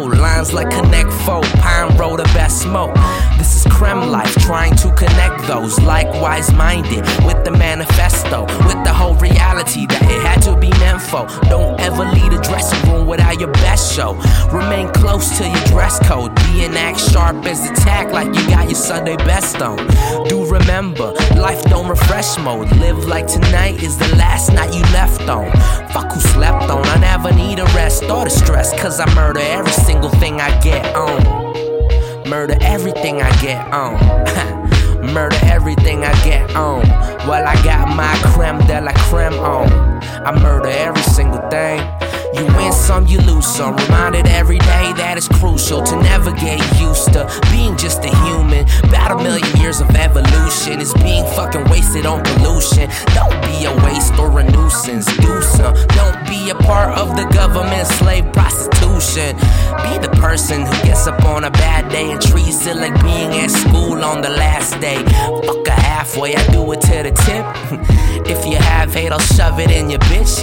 flow, lines like Connect Four, Pine Road or Best Smoke. This is Creme Life, trying to connect those likewise-minded with the manifesto, with the whole reality that it had to be meant for. Don't ever leave the dressing room without your best show. Remain close to your dress code, be and act sharp as a tack, like you got your Sunday best on. Do remember, life don't refresh mode. Live like tonight is the last night you left on. Fuck who slept on, I never need a rest or the stress, cause I murder every single thing I get on. Murder everything I get on. Murder everything I get on. Well, I got my creme de la creme on. I murder every single thing. You win some, you lose some. Reminded every day that it's crucial to never get used to being just a human. About a million years of evolution is being fucking wasted on pollution. Don't be a waste or a nuisance. Do some. Don't be a part of the government slave prostitution. Be the person who gets up on a bad day and treats it like being at school on the last day. Fuck a halfway, I do it to the tip. If you have hate, I'll shove it in your bitch.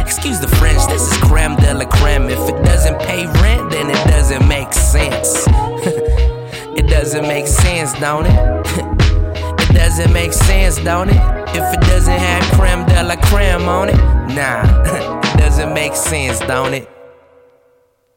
Excuse the French, this is creme de la creme. If it doesn't pay rent, then it doesn't make sense. It doesn't make sense, don't it? It doesn't make sense, don't it? If it doesn't have creme de la creme on it, nah. It doesn't make sense, don't it?